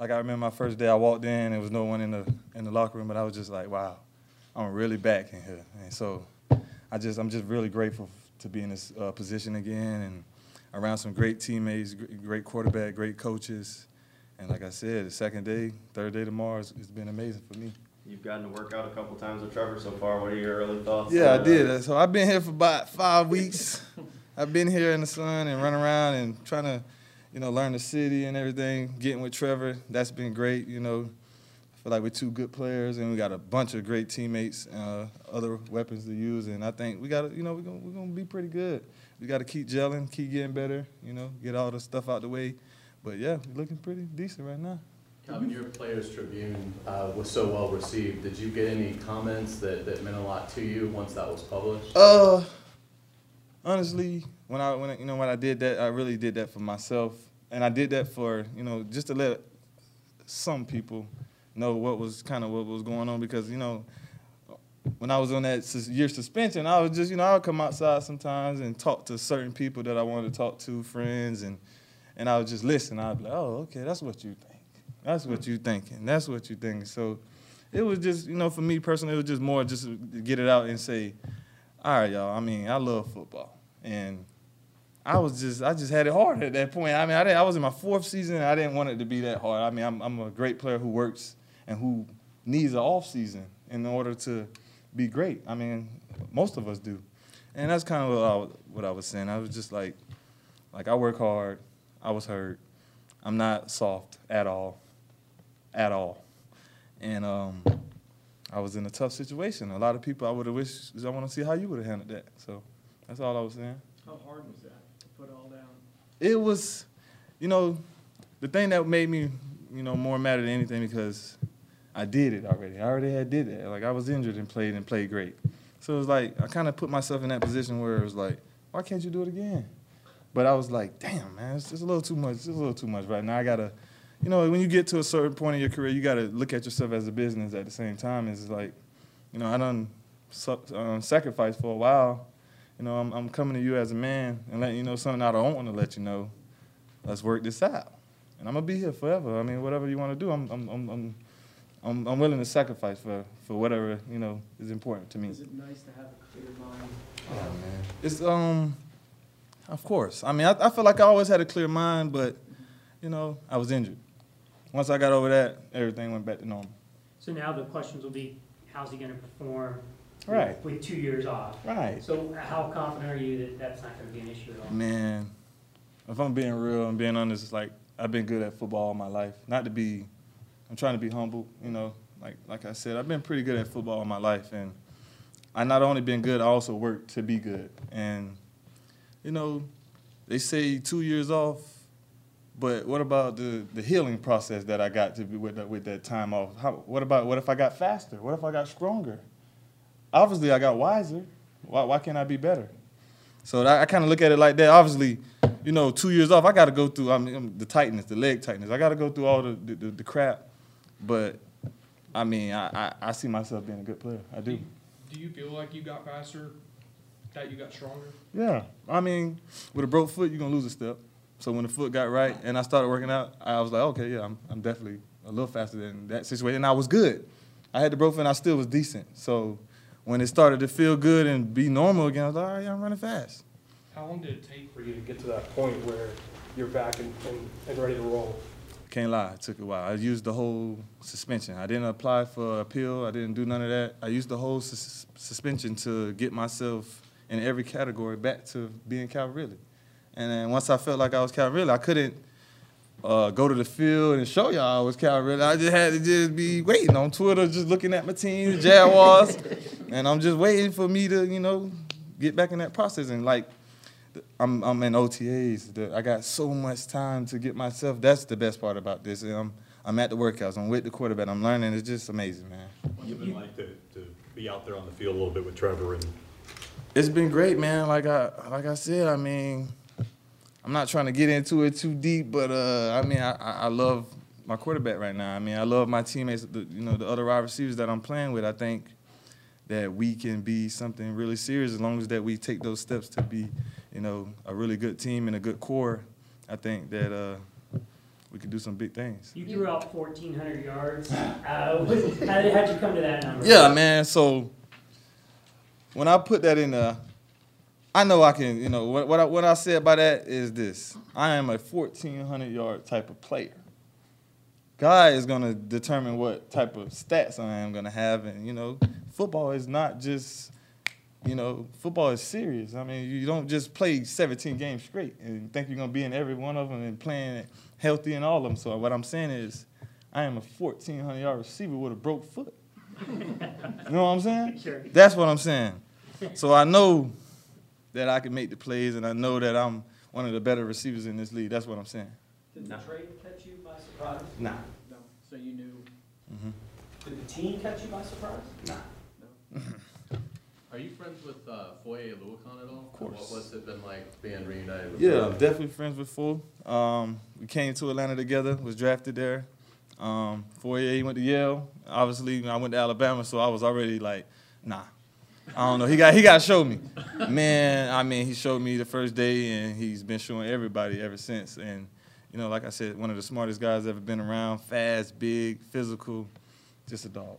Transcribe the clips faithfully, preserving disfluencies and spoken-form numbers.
like I remember my first day I walked in, there was no one in the in the locker room, but I was just like, wow, I'm really back in here. And so I just I'm just really grateful to be in this uh, position again and around some great teammates, great quarterback, great coaches. And like I said, the second day, third day tomorrow, it's, it's been amazing for me. You've gotten to work out a couple times with Trevor so far. What are your early thoughts? Yeah, I did. So I've been here for about five weeks. I've been here in the sun and running around and trying to, you know, learn the city and everything, getting with Trevor. That's been great, you know. I feel like we're two good players, and we got a bunch of great teammates, uh, other weapons to use, and I think we got to, you know, we're going we're gonna to be pretty good. We got to keep gelling, keep getting better, you know, get all the stuff out the way. But, yeah, we're looking pretty decent right now. Calvin, your Players' Tribune uh, was so well received. Did you get any comments that, that meant a lot to you once that was published? Uh, honestly, when I when I, you know when I did that, I really did that for myself, and I did that for you know just to let some people know what was kind of what was going on, because you know when I was on that year suspension, I was just you know I would come outside sometimes and talk to certain people that I wanted to talk to, friends, and and I would just listen. I'd be like, oh, okay, that's what you think, that's what you thinking, that's what you thinking. So it was just you know for me personally, it was just more just to get it out and say, all right, y'all. I mean, I love football, and I was just I just had it hard at that point. I mean, I didn't, I was in my fourth season, and I didn't want it to be that hard. I mean, I'm I'm a great player who works and who needs an off season in order to be great. I mean, most of us do. And that's kind of what I was, what I was saying. I was just like, like I work hard. I was hurt. I'm not soft at all, at all. And um, I was in a tough situation. A lot of people, I would have wished, I want to see how you would have handled that. So that's all I was saying. How hard was that to put it all down? It was, you know, the thing that made me, you know, more mad than anything, because I did it already. I already had did that. Like, I was injured and played and played great. So it was like I kind of put myself in that position where it was like, why can't you do it again? But I was like, damn, man, it's just a little too much. It's a little too much right now. I got to, you know, when you get to a certain point in your career, you got to look at yourself as a business at the same time. It's like, you know, I done um, sacrificed for a while. You know, I'm, I'm coming to you as a man and letting you know something I don't want to let you know. Let's work this out. And I'm going to be here forever. I mean, whatever you want to do, I'm, I'm, I'm, I'm, I'm, I'm willing to sacrifice for, for whatever, you know, is important to me. Is it nice to have a clear mind? Oh, man. It's, um, of course. I mean, I, I feel like I always had a clear mind, but, you know, I was injured. Once I got over that, everything went back to normal. So now the questions will be, how's he going to perform? Right. With two years off. Right. So how confident are you that that's not going to be an issue at all? Man, if I'm being real and being honest, it's like I've been good at football all my life. Not to be, I'm trying to be humble, you know. Like like I said, I've been pretty good at football all my life. And I not only been good, I also worked to be good. And, you know, they say two years off, but what about the, the healing process that I got to be with, with that time off? How, what about what if I got faster? What if I got stronger? Obviously, I got wiser. Why, why can't I be better? So that, I kind of look at it like that. Obviously, you know, two years off, I got to go through I mean, the tightness, the leg tightness. I got to go through all the, the, the crap. But, I mean, I, I, I see myself being a good player. I do. Do you feel like you got faster, that you got stronger? Yeah. I mean, with a broke foot, you're going to lose a step. So when the foot got right and I started working out, I was like, okay, yeah, I'm, I'm definitely a little faster than that situation. And I was good. I had the broke foot and I still was decent. So when it started to feel good and be normal again, I was like, all right, I'm running fast. How long did it take for you to get to that point where you're back and, and, and ready to roll? Can't lie, it took a while. I used the whole suspension. I didn't apply for appeal. I didn't do none of that. I used the whole sus suspension to get myself in every category back to being Calvin Ridley. And then once I felt like I was Calvin Ridley, I couldn't Uh, go to the field and show y'all I was Calvin Ridley. I just had to just be waiting on Twitter, just looking at my team, the Jaguars, and I'm just waiting for me to, you know, get back in that process. And, like, I'm, I'm in O T As. The, I got so much time to get myself. That's the best part about this. And I'm, I'm at the workouts. I'm with the quarterback. I'm learning. It's just amazing, man. What's it been like to, to be out there on the field a little bit with Trevor? And it's been great, man. Like I, like I said, I mean, I'm not trying to get into it too deep, but, uh, I mean, I, I love my quarterback right now. I mean, I love my teammates, the, you know, the other wide receivers that I'm playing with. I think that we can be something really serious as long as that we take those steps to be, you know, a really good team and a good core. I think that uh, we could do some big things. You threw out fourteen hundred yards. Uh, how did how'd you come to that number? Yeah, man. So when I put that in there, I know I can, you know, what, what, I, what I said by that is this. I am a fourteen hundred yard type of player. God is going to determine what type of stats I am going to have. And, you know, football is not just, you know, football is serious. I mean, you don't just play seventeen games straight and think you're going to be in every one of them and playing healthy in all of them. So what I'm saying is I am a fourteen hundred yard receiver with a broke foot. You know what I'm saying? Sure. That's what I'm saying. So I know that I can make the plays, and I know that I'm one of the better receivers in this league. That's what I'm saying. Did the no. trade catch you by surprise? Nah. No. So you knew. Mm-hmm. Did the team catch you by surprise? Nah. No. Are you friends with uh, Foye Oluokun at all? Of course. What, what's it been like being reunited with Yeah, Foye? Definitely friends with Foye. Um, we came to Atlanta together, was drafted there. Um, Foye, he went to Yale. Obviously, I went to Alabama, so I was already like, nah. I don't know. He got he got to show me. Man, I mean, he showed me the first day, and he's been showing everybody ever since. And, you know, like I said, one of the smartest guys I've ever been around, fast, big, physical, just a dog.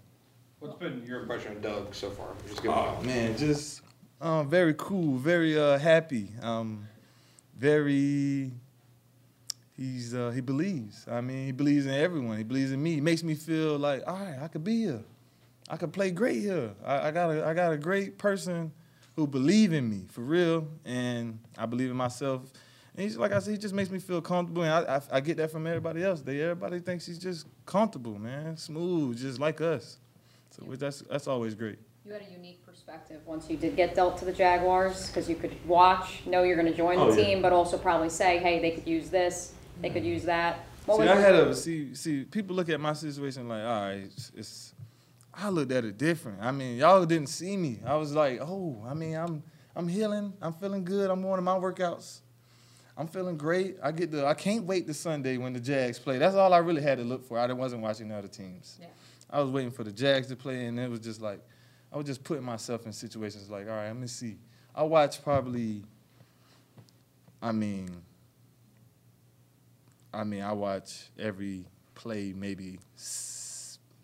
What's been your impression of Doug so far? Just oh, man, just um, very cool, very uh, happy, um, very he's uh, he believes. I mean, he believes in everyone. He believes in me. He makes me feel like, all right, I could be here. I could play great here. I, I got a I got a great person who believes in me for real, and I believe in myself. And he's like I said, he just makes me feel comfortable, and I I, I get that from everybody else. They everybody thinks he's just comfortable, man, smooth, just like us. So yeah. that's that's always great. You had a unique perspective once you did get dealt to the Jaguars, because you could watch, know you're going to join oh, the team, yeah. but also probably say, hey, they could use this, they yeah. could use that. What see, I had a see see people look at my situation like, all right, it's. it's I looked at it different. I mean, y'all didn't see me. I was like, oh, I mean, I'm I'm healing. I'm feeling good. I'm going to my workouts. I'm feeling great. I get the. I can't wait to Sunday when the Jags play. That's all I really had to look for. I wasn't watching the other teams. Yeah. I was waiting for the Jags to play, and it was just like, I was just putting myself in situations like, all right, let me see. I watched probably, I mean, I mean, I watch every play maybe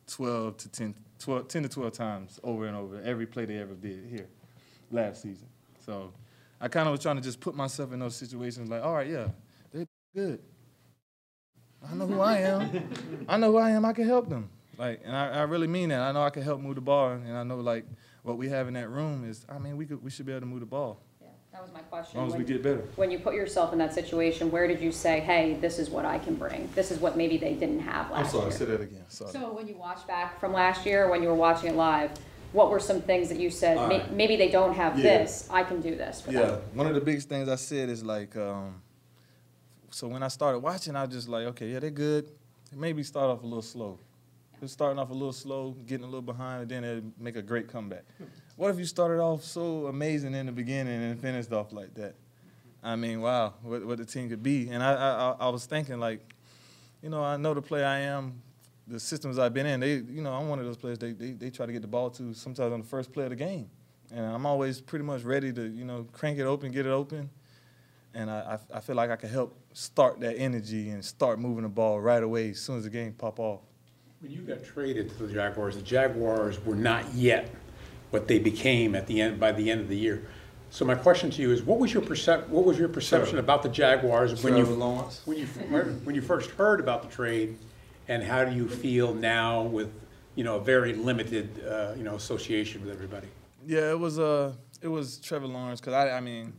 twelve to ten, twelve, ten to twelve times over and over, every play they ever did here last season. So I kind of was trying to just put myself in those situations like, all right, yeah, they're good. I know who I am. I know who I am. I can help them. Like, and I, I really mean that. I know I can help move the ball, and I know, like, what we have in that room is, I mean, we could, we should be able to move the ball. Yeah, that was my question. As long as when, we get better. When you put yourself in that situation, where did you say, hey, this is what I can bring? This is what maybe they didn't have last year. I'm sorry, year. I said that again. Sorry. So when you watch back from last year, when you were watching it live, what were some things that you said, right. May, maybe they don't have yeah. this, I can do this for yeah. them? Yeah, one of the biggest things I said is, like, um, so when I started watching, I was just like, okay, yeah, they're good. Maybe start off a little slow. They're starting off a little slow, getting a little behind, and then they make a great comeback. What if you started off so amazing in the beginning and finished off like that? I mean, wow, what, what the team could be. And I, I, I was thinking, like, you know, I know the player I am, the systems I've been in. They, you know, I'm one of those players they, they, they try to get the ball to sometimes on the first play of the game. And I'm always pretty much ready to, you know, crank it open, get it open. And I, I feel like I can help start that energy and start moving the ball right away as soon as the game pop off. When you got traded to the Jaguars, the Jaguars were not yet what they became at the end by the end of the year. So my question to you is, what was your percep what was your perception Trevor. about the Jaguars when you, when you when you first heard about the trade, and how do you feel now with, you know, a very limited uh, you know, association with everybody? Yeah, it was uh it was Trevor Lawrence, because I I mean,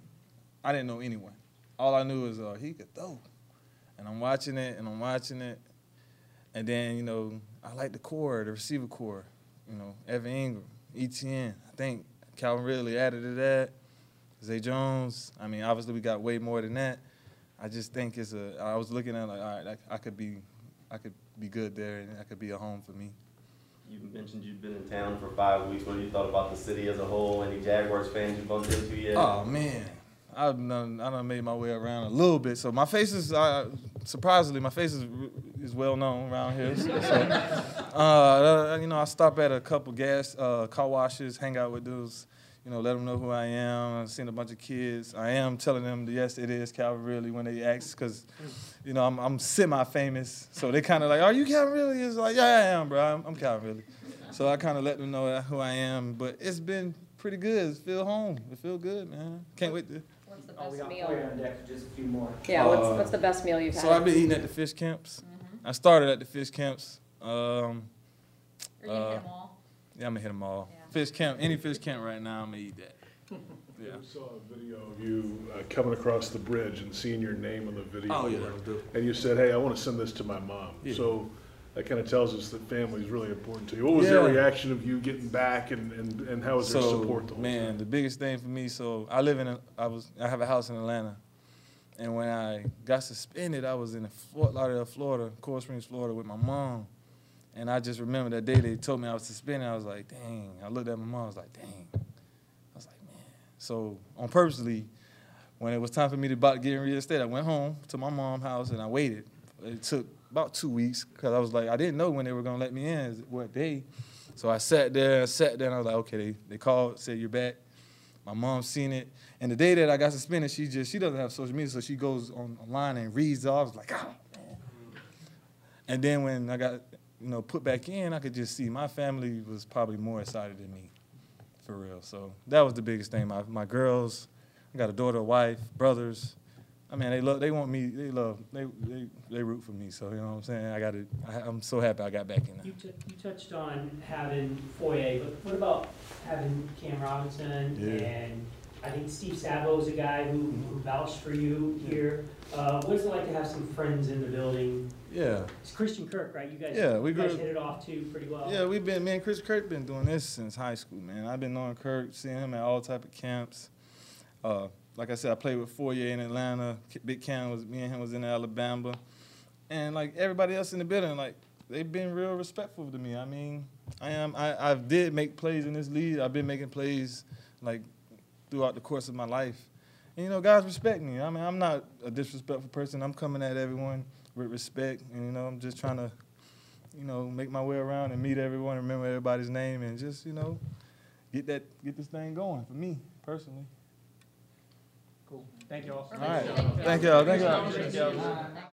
I didn't know anyone. All I knew was uh, he could throw, and I'm watching it and I'm watching it. And then, you know, I like the core, the receiver core. You know, Evan Engram, E T N. I think Calvin Ridley added to that. Zay Jones. I mean, obviously we got way more than that. I just think it's a. I was looking at it like, all right, I, I could be, I could be good there, and that could be a home for me. You mentioned you've been in town for five weeks. What have you thought about the city as a whole? Any Jaguars fans you bumped into yet? Oh man, I've done, I done made my way around a little bit. So my face is, I, surprisingly, my face is is well known around here. So, uh, you know, I stop at a couple gas uh, car washes, hang out with dudes. you know, let them know who I am. I've seen a bunch of kids. I am telling them, yes, it is Calvin Ridley when they ask, because, you know, I'm, I'm semi-famous. So they kind of like, are you Calvin Ridley? It's like, yeah, I am, bro. I'm, I'm Calvin Ridley. So I kind of let them know who I am. But it's been pretty good. It feels home. It feels good, man. Can't wait to. What's the best oh, meal? On deck for just a few more. Yeah, uh, what's, what's the best meal you've had? So I've been eating at the fish camps. Mm-hmm. I started at the fish camps. Um, Are you going to hit them all? Yeah, I'm going to hit them all. Yeah. Fish camp, any fish camp right now, I'm going to eat that. Yeah. I saw a video of you uh, coming across the bridge and seeing your name on the video. Oh, yeah, that was dope. And you said, hey, I want to send this to my mom. Yeah. So that kind of tells us that family is really important to you. What was yeah. their reaction of you getting back, and, and, and how was so, their support the whole man, time? Man, the biggest thing for me, so I live in a, I was, I have a house in Atlanta. And when I got suspended, I was in Fort Lauderdale, Florida, Coral Springs, Florida, with my mom. And I just remember that day they told me I was suspended. I was like, dang. I looked at my mom. I was like, dang. I was like, man. So on purposely, when it was time for me to about get reinstated, I went home to my mom's house and I waited. It took about two weeks because I was like, I didn't know when they were going to let me in, what day. So I sat there, I sat there, and I was like, okay, they, they called, said, you're back. My mom seen it. And the day that I got suspended, she just, she doesn't have social media, so she goes on, online and reads off. I was like, oh, man. And then when I got, you know, put back in, I could just see my family was probably more excited than me, for real. So that was the biggest thing. My my girls, I got a daughter, a wife, brothers. I mean, they love, they want me, they love, they they, they root for me. So you know what I'm saying. I got to, I, I'm so happy I got back in. There. You t you touched on having Foye, but what about having Cam Robinson? Yeah. And I think Steve Sabo is a guy who, who vouched for you here. Uh, what is it like to have some friends in the building? Yeah. It's Christian Kirk, right? You guys, yeah, we you guys hit it off, too, pretty well. Yeah, we've been, me and Christian Kirk been doing this since high school, man. I've been knowing Kirk, seeing him at all type of camps. Uh, like I said, I played with Foye in Atlanta. Big Cam, was, me and him was in Alabama. And, like, everybody else in the building, like, they've been real respectful to me. I mean, I am, I, I did make plays in this league. I've been making plays, like, throughout the course of my life. And, you know, guys respect me. I mean, I'm not a disrespectful person. I'm coming at everyone with respect, and, you know, I'm just trying to, you know, make my way around and meet everyone, remember everybody's name, and just, you know, get that, get this thing going for me, personally. Cool. Thank you all. All right. Thank you all. Thank you all.